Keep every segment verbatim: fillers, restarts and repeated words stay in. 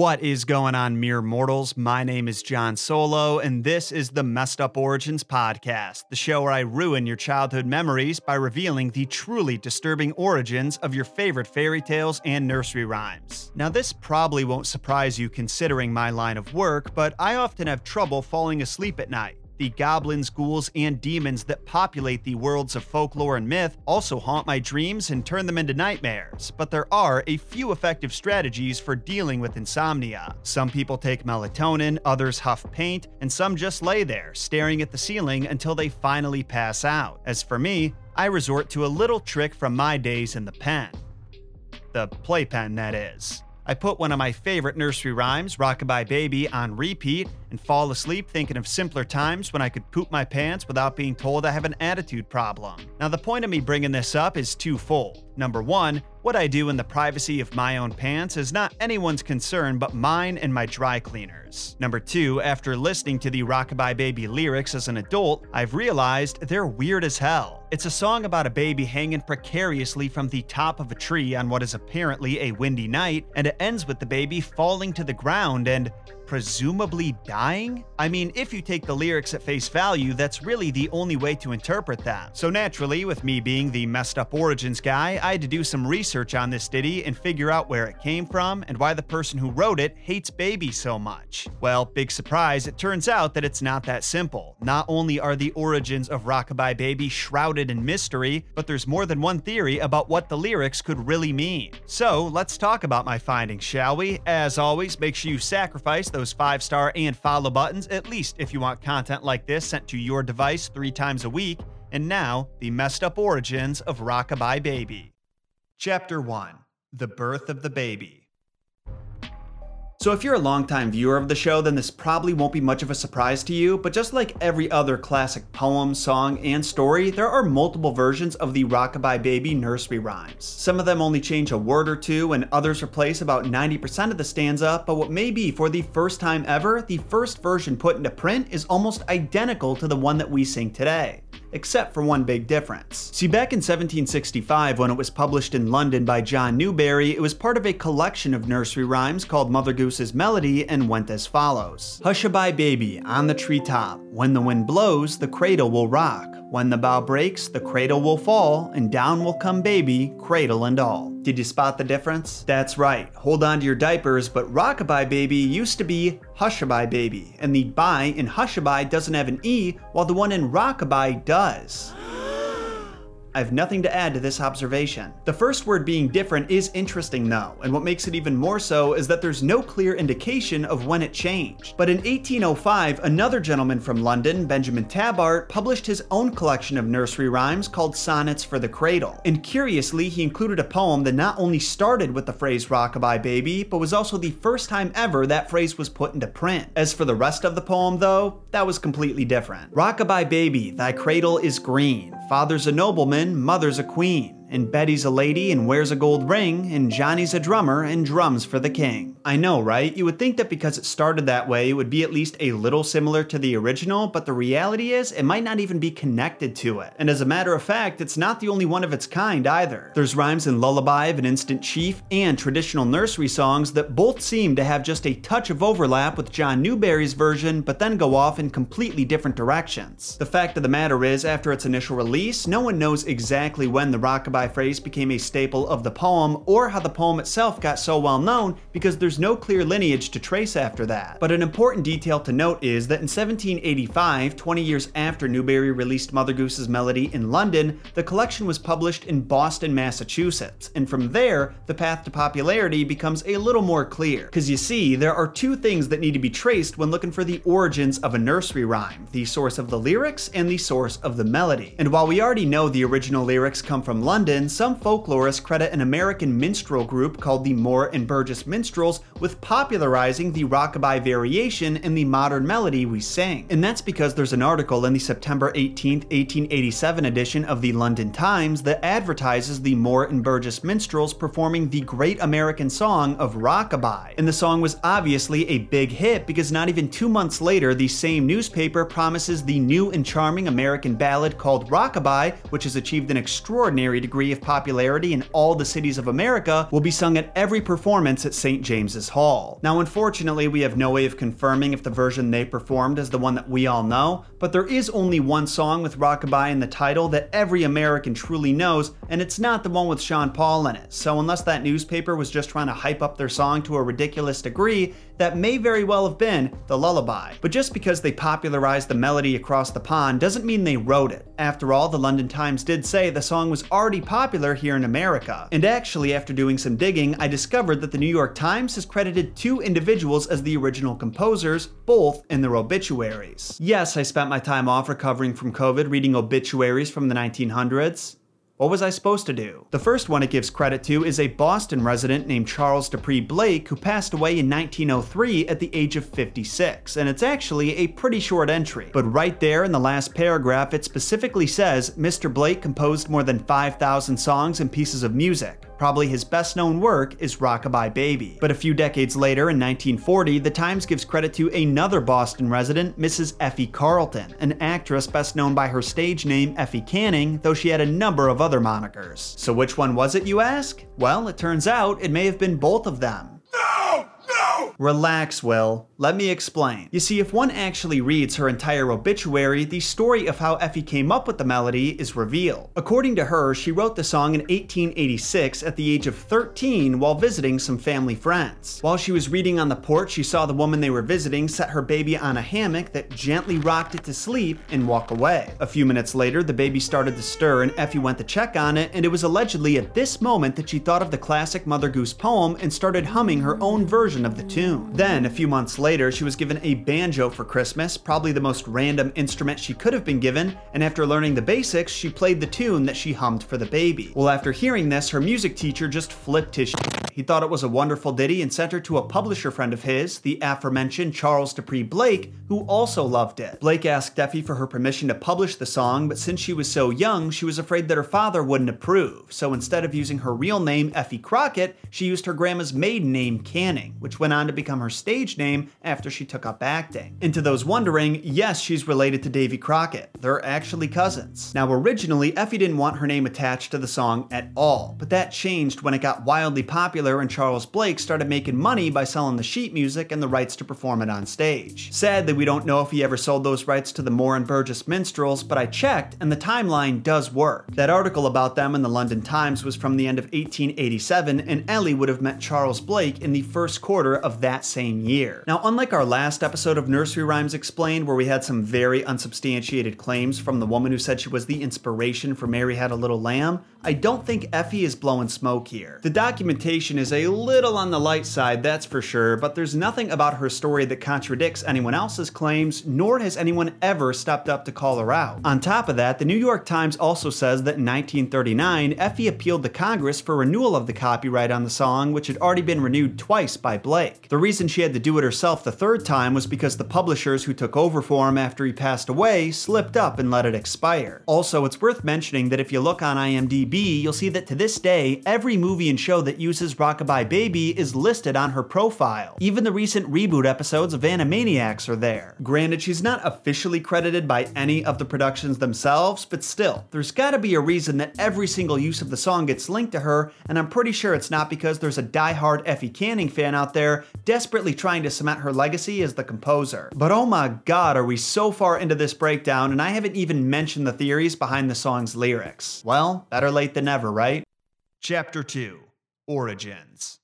What is going on, mere mortals? My name is John Solo, and this is the Messed Up Origins Podcast, the show where I ruin your childhood memories by revealing the truly disturbing origins of your favorite fairy tales and nursery rhymes. Now, this probably won't surprise you considering my line of work, but I often have trouble falling asleep at night. The goblins, ghouls, and demons that populate the worlds of folklore and myth also haunt my dreams and turn them into nightmares, but there are a few effective strategies for dealing with insomnia. Some people take melatonin, others huff paint, and some just lay there, staring at the ceiling until they finally pass out. As for me, I resort to a little trick from my days in the pen. The playpen, that is. I put one of my favorite nursery rhymes, Rock-a-bye Baby, on repeat and fall asleep thinking of simpler times when I could poop my pants without being told I have an attitude problem. Now, the point of me bringing this up is twofold. Number one, what I do in the privacy of my own pants is not anyone's concern but mine and my dry cleaners. Number two, after listening to the Rock-a-bye Baby lyrics as an adult, I've realized they're weird as hell. It's a song about a baby hanging precariously from the top of a tree on what is apparently a windy night, and it ends with the baby falling to the ground and presumably dying? I mean, if you take the lyrics at face value, that's really the only way to interpret that. So naturally, with me being the messed up origins guy, I had to do some research on this ditty and figure out where it came from and why the person who wrote it hates baby so much. Well, big surprise, it turns out that it's not that simple. Not only are the origins of Rock-a-bye Baby shrouded in mystery, but there's more than one theory about what the lyrics could really mean. So let's talk about my findings, shall we? As always, make sure you sacrifice those Those five-star and follow buttons, at least if you want content like this sent to your device three times a week. And now, the messed up origins of Rock-a-bye Baby. Chapter one, The Birth of the Baby. So if you're a longtime viewer of the show, then this probably won't be much of a surprise to you, but just like every other classic poem, song, and story, there are multiple versions of the Rock-a-bye Baby nursery rhymes. Some of them only change a word or two, and others replace about ninety percent of the stanza, but what may be for the first time ever, the first version put into print is almost identical to the one that we sing today. Except for one big difference. See, back in seventeen sixty-five, when it was published in London by John Newbery, it was part of a collection of nursery rhymes called Mother Goose's Melody and went as follows. Hush-a-bye baby, on the treetop. When the wind blows, the cradle will rock. When the bough breaks, the cradle will fall, and down will come baby, cradle and all. Did you spot the difference? That's right, hold on to your diapers, but Rock-a-bye Baby used to be Hush-a-bye Baby, and the bye in Hush-a-bye doesn't have an E, while the one in Rock-a-bye does. I have nothing to add to this observation. The first word being different is interesting though, and what makes it even more so is that there's no clear indication of when it changed. But in eighteen oh five, another gentleman from London, Benjamin Tabart, published his own collection of nursery rhymes called Sonnets for the Cradle. And curiously, he included a poem that not only started with the phrase Rock-a-bye Baby, but was also the first time ever that phrase was put into print. As for the rest of the poem though, that was completely different. Rock-a-bye Baby, thy cradle is green. Father's a nobleman, mother's a queen, and Betty's a lady and wears a gold ring, and Johnny's a drummer and drums for the king. I know, right? You would think that because it started that way, it would be at least a little similar to the original, but the reality is it might not even be connected to it. And as a matter of fact, it's not the only one of its kind either. There's rhymes in Lullaby of an Instant Chief and traditional nursery songs that both seem to have just a touch of overlap with John Newbery's version, but then go off in completely different directions. The fact of the matter is, after its initial release, no one knows exactly when the Rock-a-bye phrase became a staple of the poem or how the poem itself got so well known, because there's There's no clear lineage to trace after that. But an important detail to note is that in seventeen eighty-five, twenty years after Newbery released Mother Goose's Melody in London, the collection was published in Boston, Massachusetts. And from there, the path to popularity becomes a little more clear. Because you see, there are two things that need to be traced when looking for the origins of a nursery rhyme, the source of the lyrics and the source of the melody. And while we already know the original lyrics come from London, some folklorists credit an American minstrel group called the Moore and Burgess Minstrels with popularizing the Rock-a-bye variation in the modern melody we sing. And that's because there's an article in the September eighteenth, eighteen eighty-seven edition of the London Times that advertises the Moore and Burgess Minstrels performing the Great American Song of Rock-a-bye. And the song was obviously a big hit because not even two months later, the same newspaper promises the new and charming American ballad called Rock-a-bye, which has achieved an extraordinary degree degree of popularity in all the cities of America, will be sung at every performance at Saint James's Hall. Now, unfortunately, we have no way of confirming if the version they performed is the one that we all know, but there is only one song with Rock-a-bye in the title that every American truly knows, and it's not the one with Sean Paul in it. So unless that newspaper was just trying to hype up their song to a ridiculous degree, that may very well have been the lullaby. But just because they popularized the melody across the pond doesn't mean they wrote it. After all, the London Times did say the song was already popular here in America. And actually, after doing some digging, I discovered that the New York Times has credited two individuals as the original composers, both in their obituaries. Yes, I spent my time off recovering from COVID reading obituaries from the nineteen hundreds. What was I supposed to do? The first one it gives credit to is a Boston resident named Charles Dupree Blake, who passed away in nineteen oh three at the age of fifty-six, and it's actually a pretty short entry. But right there in the last paragraph, it specifically says, Mister Blake composed more than five thousand songs and pieces of music. Probably his best known work is Rock-a-bye Baby. But a few decades later, in nineteen forty, the Times gives credit to another Boston resident, Missus Effie Carleton, an actress best known by her stage name Effie Canning, though she had a number of other monikers. So which one was it, you ask? Well, it turns out it may have been both of them. No! No! Relax, Will. Let me explain. You see, if one actually reads her entire obituary, the story of how Effie came up with the melody is revealed. According to her, she wrote the song in eighteen eighty-six at the age of thirteen while visiting some family friends. While she was reading on the porch, she saw the woman they were visiting set her baby on a hammock that gently rocked it to sleep and walk away. A few minutes later, the baby started to stir and Effie went to check on it, and it was allegedly at this moment that she thought of the classic Mother Goose poem and started humming her own version of the tune. Then, a few months later, Later, she was given a banjo for Christmas, probably the most random instrument she could have been given, and after learning the basics, she played the tune that she hummed for the baby. Well, after hearing this, her music teacher just flipped his shit. He thought it was a wonderful ditty and sent her to a publisher friend of his, the aforementioned Charles Dupree Blake, who also loved it. Blake asked Effie for her permission to publish the song, but since she was so young, she was afraid that her father wouldn't approve. So instead of using her real name, Effie Crockett, she used her grandma's maiden name, Canning, which went on to become her stage name after she took up acting. And to those wondering, yes, she's related to Davy Crockett. They're actually cousins. Now, originally, Effie didn't want her name attached to the song at all, but that changed when it got wildly popular and Charles Blake started making money by selling the sheet music and the rights to perform it on stage. Sadly, we don't know if he ever sold those rights to the Moore and Burgess Minstrels, but I checked, and the timeline does work. That article about them in the London Times was from the end of eighteen eighty-seven, and Ellie would have met Charles Blake in the first quarter of that same year. Now, unlike our last episode of Nursery Rhymes Explained, where we had some very unsubstantiated claims from the woman who said she was the inspiration for Mary Had a Little Lamb, I don't think Effie is blowing smoke here. The documentation is a little on the light side, that's for sure, but there's nothing about her story that contradicts anyone else's claims, nor has anyone ever stepped up to call her out. On top of that, the New York Times also says that in nineteen thirty-nine, Effie appealed to Congress for renewal of the copyright on the song, which had already been renewed twice by Blake. The reason she had to do it herself the third time was because the publishers who took over for him after he passed away slipped up and let it expire. Also, it's worth mentioning that if you look on I M D B, you'll see that to this day, every movie and show that uses Rock-a-bye Baby is listed on her profile. Even the recent reboot episodes of Animaniacs are there. Granted, she's not officially credited by any of the productions themselves, but still, there's gotta be a reason that every single use of the song gets linked to her, and I'm pretty sure it's not because there's a die-hard Effie Canning fan out there desperately trying to cement her legacy as the composer. But oh my god, are we so far into this breakdown and I haven't even mentioned the theories behind the song's lyrics. Well, better late than never, right? Chapter two, Origins.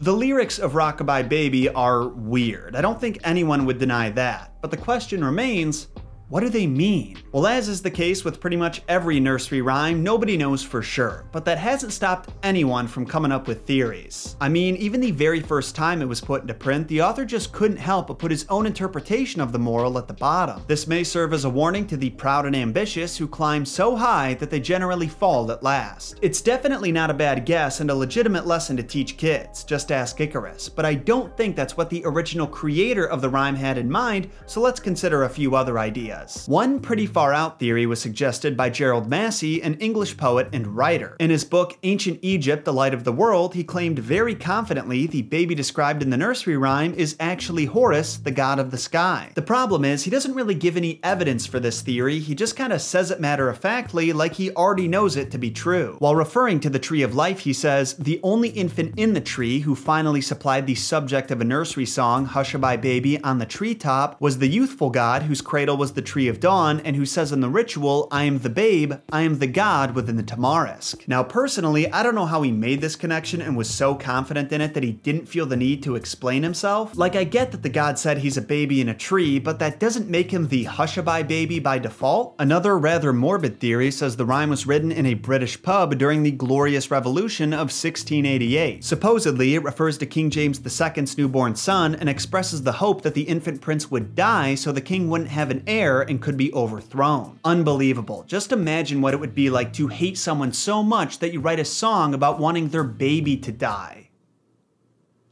The lyrics of Rock-a-bye Baby are weird. I don't think anyone would deny that. But the question remains, what do they mean? Well, as is the case with pretty much every nursery rhyme, nobody knows for sure, but that hasn't stopped anyone from coming up with theories. I mean, even the very first time it was put into print, the author just couldn't help but put his own interpretation of the moral at the bottom. This may serve as a warning to the proud and ambitious who climb so high that they generally fall at last. It's definitely not a bad guess and a legitimate lesson to teach kids, just ask Icarus, but I don't think that's what the original creator of the rhyme had in mind, so let's consider a few other ideas. was. One pretty far out theory was suggested by Gerald Massey, an English poet and writer. In his book Ancient Egypt, The Light of the World, he claimed very confidently the baby described in the nursery rhyme is actually Horus, the god of the sky. The problem is, he doesn't really give any evidence for this theory, he just kind of says it matter-of-factly like he already knows it to be true. While referring to the Tree of Life, he says, "The only infant in the tree who finally supplied the subject of a nursery song, 'Hush-a-bye Baby, on the treetop,' was the youthful god whose cradle was the Tree of Dawn and who says in the ritual, 'I am the babe, I am the god within the tamarisk.'" Now personally, I don't know how he made this connection and was so confident in it that he didn't feel the need to explain himself. Like, I get that the god said he's a baby in a tree, but that doesn't make him the hush-a-bye baby by default. Another rather morbid theory says the rhyme was written in a British pub during the Glorious Revolution of sixteen eighty-eight. Supposedly, it refers to King James the Second's newborn son and expresses the hope that the infant prince would die so the king wouldn't have an heir and could be overthrown. Unbelievable. Just imagine what it would be like to hate someone so much that you write a song about wanting their baby to die.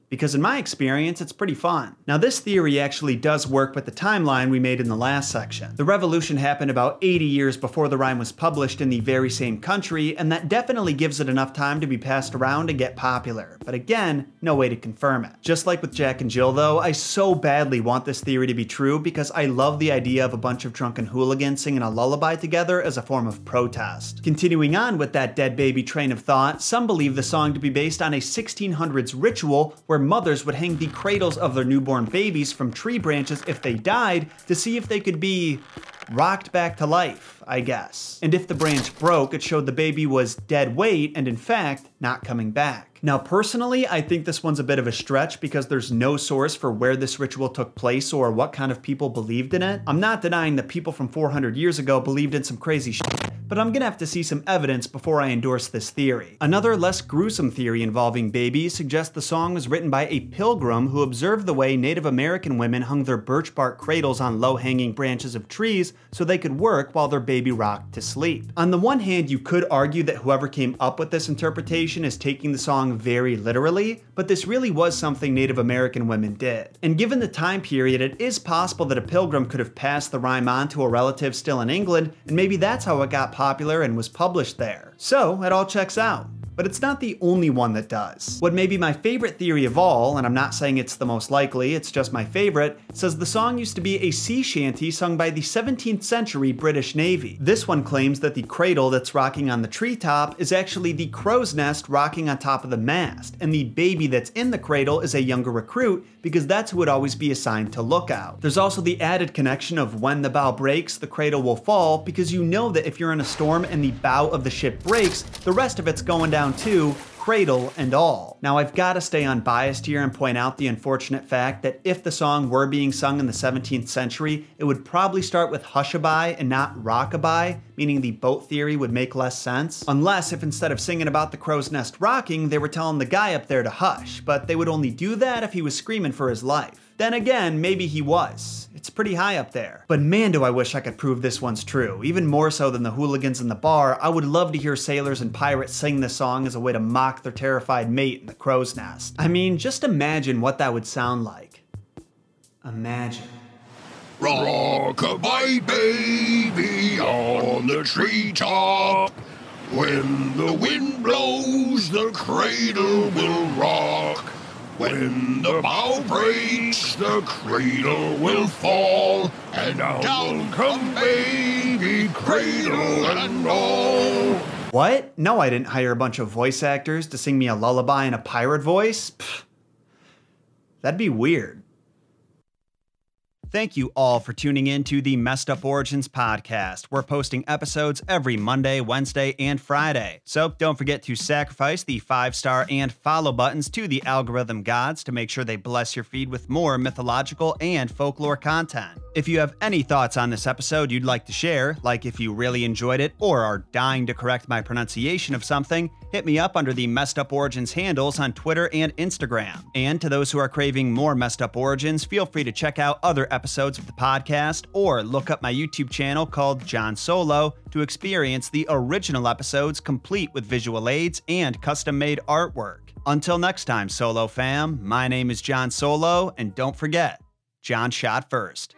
Because in my experience, it's pretty fun. Now this theory actually does work with the timeline we made in the last section. The revolution happened about eighty years before the rhyme was published in the very same country, and that definitely gives it enough time to be passed around and get popular. But again, no way to confirm it. Just like with Jack and Jill though, I so badly want this theory to be true because I love the idea of a bunch of drunken hooligans singing a lullaby together as a form of protest. Continuing on with that dead baby train of thought, some believe the song to be based on a sixteen hundreds ritual where mothers would hang the cradles of their newborn babies from tree branches if they died to see if they could be rocked back to life, I guess. And if the branch broke, it showed the baby was dead weight and in fact, not coming back. Now personally, I think this one's a bit of a stretch because there's no source for where this ritual took place or what kind of people believed in it. I'm not denying that people from four hundred years ago believed in some crazy shit, but I'm gonna have to see some evidence before I endorse this theory. Another less gruesome theory involving babies suggests the song was written by a pilgrim who observed the way Native American women hung their birch bark cradles on low-hanging branches of trees so they could work while their baby rocked to sleep. On the one hand, you could argue that whoever came up with this interpretation is taking the song very literally, but this really was something Native American women did. And given the time period, it is possible that a pilgrim could have passed the rhyme on to a relative still in England, and maybe that's how it got popular and was published there. So it all checks out. But it's not the only one that does. What may be my favorite theory of all, and I'm not saying it's the most likely, it's just my favorite, says the song used to be a sea shanty sung by the seventeenth century British Navy. This one claims that the cradle that's rocking on the treetop is actually the crow's nest rocking on top of the mast, and the baby that's in the cradle is a younger recruit because that's who would always be assigned to look out. There's also the added connection of when the bow breaks, the cradle will fall, because you know that if you're in a storm and the bow of the ship breaks, the rest of it's going down too, cradle and all. Now I've got to stay unbiased here and point out the unfortunate fact that if the song were being sung in the seventeenth century, it would probably start with hush-a-bye and not rock-a-bye, meaning the boat theory would make less sense. Unless if instead of singing about the crow's nest rocking, they were telling the guy up there to hush, but they would only do that if he was screaming for his life. Then again, maybe he was. It's pretty high up there. But man, do I wish I could prove this one's true. Even more so than the hooligans in the bar, I would love to hear sailors and pirates sing this song as a way to mock their terrified mate in the crow's nest. I mean, just imagine what that would sound like. Imagine. Rock-a-bye baby on the treetop. When the wind blows, the cradle will rock. When the bow breaks, the cradle will fall, and down come baby, cradle and all. What? No, I didn't hire a bunch of voice actors to sing me a lullaby in a pirate voice. Pfft. That'd be weird. Thank you all for tuning in to the Messed Up Origins podcast. We're posting episodes every Monday, Wednesday, and Friday. So don't forget to sacrifice the five-star and follow buttons to the algorithm gods to make sure they bless your feed with more mythological and folklore content. If you have any thoughts on this episode you'd like to share, like if you really enjoyed it or are dying to correct my pronunciation of something, hit me up under the Messed Up Origins handles on Twitter and Instagram. And to those who are craving more Messed Up Origins, feel free to check out other episodes episodes of the podcast or look up my YouTube channel called John Solo to experience the original episodes complete with visual aids and custom-made artwork. Until next time, Solo fam, my name is John Solo, and don't forget, John shot first.